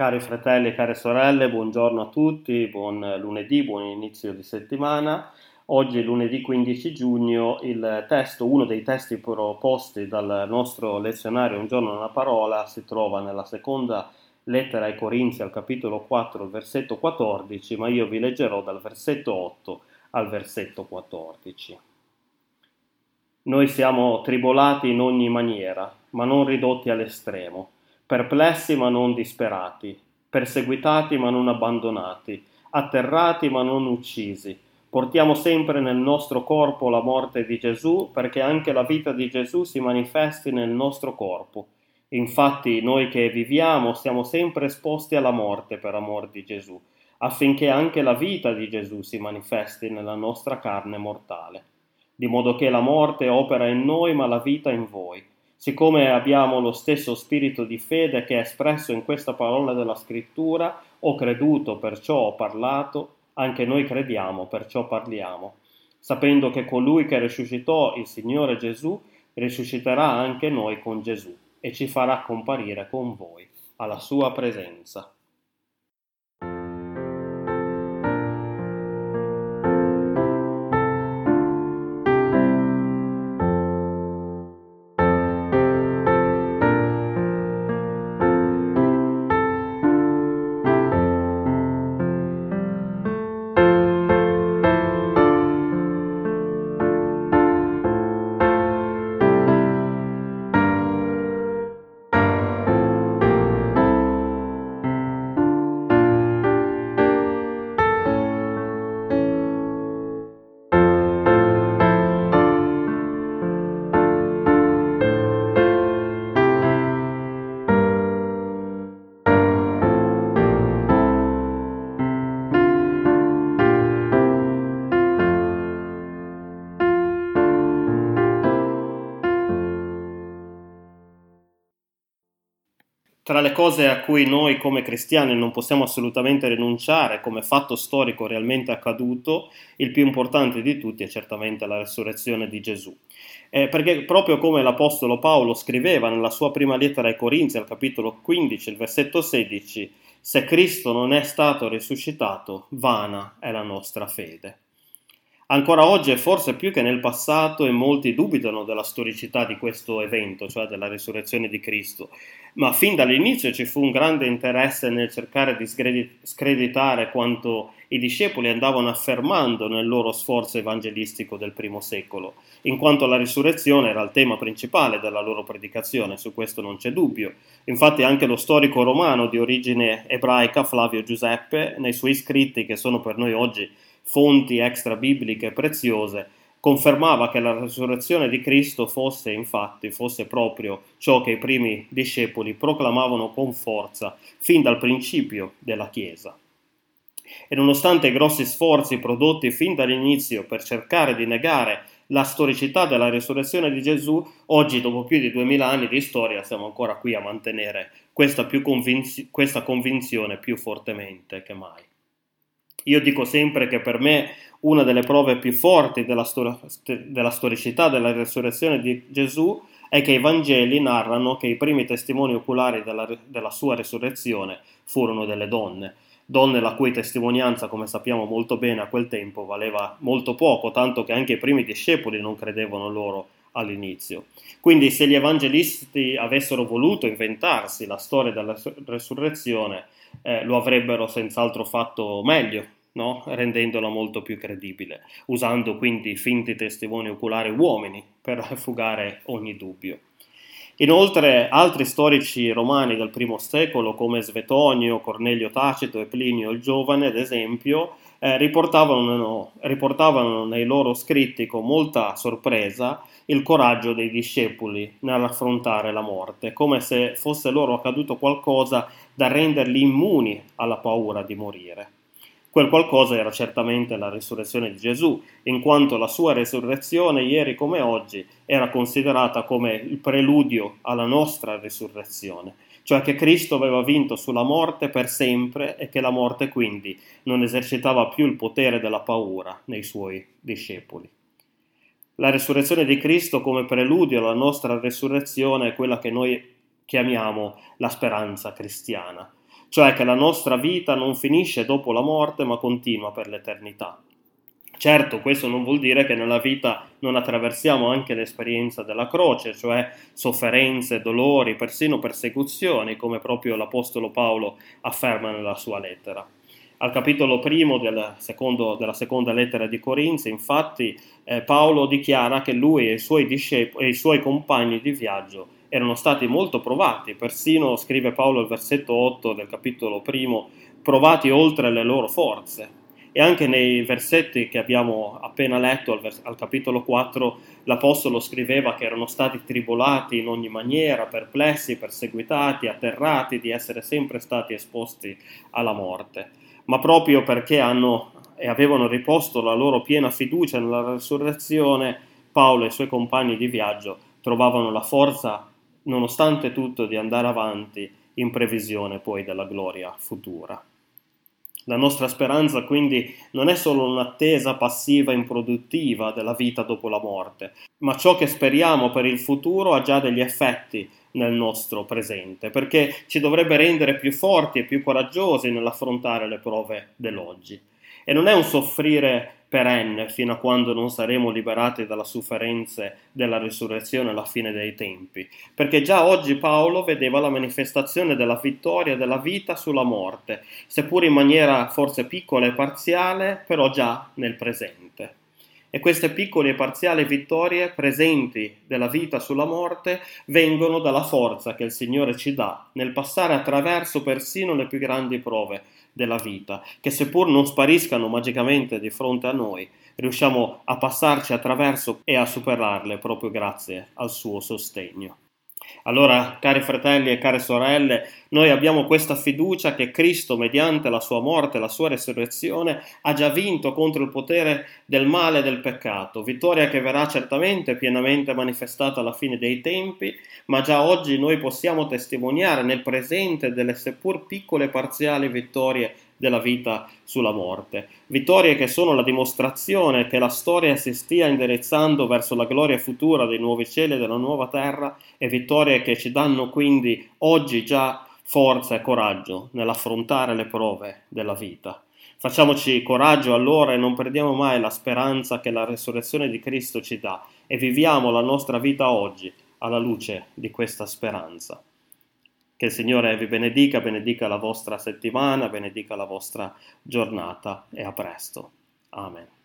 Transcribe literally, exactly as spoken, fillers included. Cari fratelli e care sorelle, buongiorno a tutti, buon lunedì, buon inizio di settimana. Oggi lunedì quindici giugno il testo, uno dei testi proposti dal nostro lezionario Un giorno una parola, si trova nella seconda lettera ai Corinzi al capitolo quattro, al versetto quattordici, ma io vi leggerò dal versetto otto al versetto quattordici. Noi siamo tribolati in ogni maniera, ma non ridotti all'estremo. Perplessi ma non disperati, perseguitati ma non abbandonati, atterrati ma non uccisi. Portiamo sempre nel nostro corpo la morte di Gesù, perché anche la vita di Gesù si manifesti nel nostro corpo. Infatti noi che viviamo siamo sempre esposti alla morte per amor di Gesù, affinché anche la vita di Gesù si manifesti nella nostra carne mortale. Di modo che la morte opera in noi, ma la vita in voi. Siccome abbiamo lo stesso spirito di fede che è espresso in questa parola della Scrittura, ho creduto, perciò ho parlato, anche noi crediamo, perciò parliamo, sapendo che colui che risuscitò il Signore Gesù risusciterà anche noi con Gesù e ci farà comparire con voi alla sua presenza. Tra le cose a cui noi come cristiani non possiamo assolutamente rinunciare, come fatto storico realmente accaduto, il più importante di tutti è certamente la resurrezione di Gesù. Eh, perché proprio come l'Apostolo Paolo scriveva nella sua prima lettera ai Corinzi, al capitolo quindici, il versetto sedici, se Cristo non è stato risuscitato, vana è la nostra fede. Ancora oggi e forse più che nel passato e molti dubitano della storicità di questo evento, cioè della resurrezione di Cristo, ma fin dall'inizio ci fu un grande interesse nel cercare di screditare quanto i discepoli andavano affermando nel loro sforzo evangelistico del primo secolo, in quanto la risurrezione era il tema principale della loro predicazione, su questo non c'è dubbio. Infatti anche lo storico romano di origine ebraica Flavio Giuseppe, nei suoi scritti che sono per noi oggi fonti extra bibliche preziose, confermava che la resurrezione di Cristo fosse infatti fosse proprio ciò che i primi discepoli proclamavano con forza fin dal principio della Chiesa. E nonostante i grossi sforzi prodotti fin dall'inizio per cercare di negare la storicità della resurrezione di Gesù, oggi dopo più di duemila anni di storia siamo ancora qui a mantenere questa, più convinzi- questa convinzione più fortemente che mai. Io dico sempre che per me una delle prove più forti della, stor- della storicità della resurrezione di Gesù è che i Vangeli narrano che i primi testimoni oculari della, della sua resurrezione furono delle donne, donne la cui testimonianza, come sappiamo molto bene, a quel tempo valeva molto poco, tanto che anche i primi discepoli non credevano loro all'inizio. Quindi se gli evangelisti avessero voluto inventarsi la storia della resurrezione, Eh, lo avrebbero senz'altro fatto meglio, no? Rendendola molto più credibile, usando quindi finti testimoni oculari uomini per fugare ogni dubbio. Inoltre altri storici romani del primo secolo come Svetonio, Cornelio Tacito e Plinio il Giovane, ad esempio, eh, riportavano, riportavano nei loro scritti con molta sorpresa il coraggio dei discepoli nell'affrontare la morte, come se fosse loro accaduto qualcosa da renderli immuni alla paura di morire. Quel qualcosa era certamente la resurrezione di Gesù, in quanto la sua resurrezione, ieri come oggi, era considerata come il preludio alla nostra resurrezione, cioè che Cristo aveva vinto sulla morte per sempre e che la morte quindi non esercitava più il potere della paura nei suoi discepoli. La resurrezione di Cristo come preludio alla nostra resurrezione è quella che noi chiamiamo la speranza cristiana, cioè che la nostra vita non finisce dopo la morte ma continua per l'eternità. Certo, questo non vuol dire che nella vita non attraversiamo anche l'esperienza della croce, cioè sofferenze, dolori, persino persecuzioni, come proprio l'Apostolo Paolo afferma nella sua lettera. Al capitolo primo del secondo, della seconda lettera di Corinzi, infatti, eh, Paolo dichiara che lui e i suoi discepoli e i suoi compagni di viaggio erano stati molto provati, persino, scrive Paolo al versetto otto del capitolo primo, provati oltre le loro forze. E anche nei versetti che abbiamo appena letto, al, vers- al capitolo quattro, l'Apostolo scriveva che erano stati tribolati in ogni maniera, perplessi, perseguitati, atterrati, di essere sempre stati esposti alla morte. Ma proprio perché hanno e avevano riposto la loro piena fiducia nella resurrezione, Paolo e i suoi compagni di viaggio trovavano la forza, nonostante tutto, di andare avanti in previsione poi della gloria futura. La nostra speranza quindi non è solo un'attesa passiva e improduttiva della vita dopo la morte, ma ciò che speriamo per il futuro ha già degli effetti nel nostro presente, perché ci dovrebbe rendere più forti e più coraggiosi nell'affrontare le prove dell'oggi. E non è un soffrire perenne fino a quando non saremo liberati dalla sofferenza della risurrezione alla fine dei tempi, perché già oggi Paolo vedeva la manifestazione della vittoria della vita sulla morte, seppur in maniera forse piccola e parziale, però già nel presente. E queste piccole e parziali vittorie presenti della vita sulla morte vengono dalla forza che il Signore ci dà nel passare attraverso persino le più grandi prove della vita, che seppur non spariscano magicamente di fronte a noi, riusciamo a passarci attraverso e a superarle proprio grazie al suo sostegno. Allora, cari fratelli e care sorelle, noi abbiamo questa fiducia che Cristo, mediante la sua morte e la sua resurrezione, ha già vinto contro il potere del male e del peccato, vittoria che verrà certamente pienamente manifestata alla fine dei tempi, ma già oggi noi possiamo testimoniare nel presente delle seppur piccole e parziali vittorie della vita sulla morte, vittorie che sono la dimostrazione che la storia si stia indirizzando verso la gloria futura dei nuovi cieli e della nuova terra, e vittorie che ci danno quindi oggi già forza e coraggio nell'affrontare le prove della vita. Facciamoci coraggio allora e non perdiamo mai la speranza che la resurrezione di Cristo ci dà, e viviamo la nostra vita oggi alla luce di questa speranza. Che il Signore vi benedica, benedica la vostra settimana, benedica la vostra giornata, e a presto. Amen.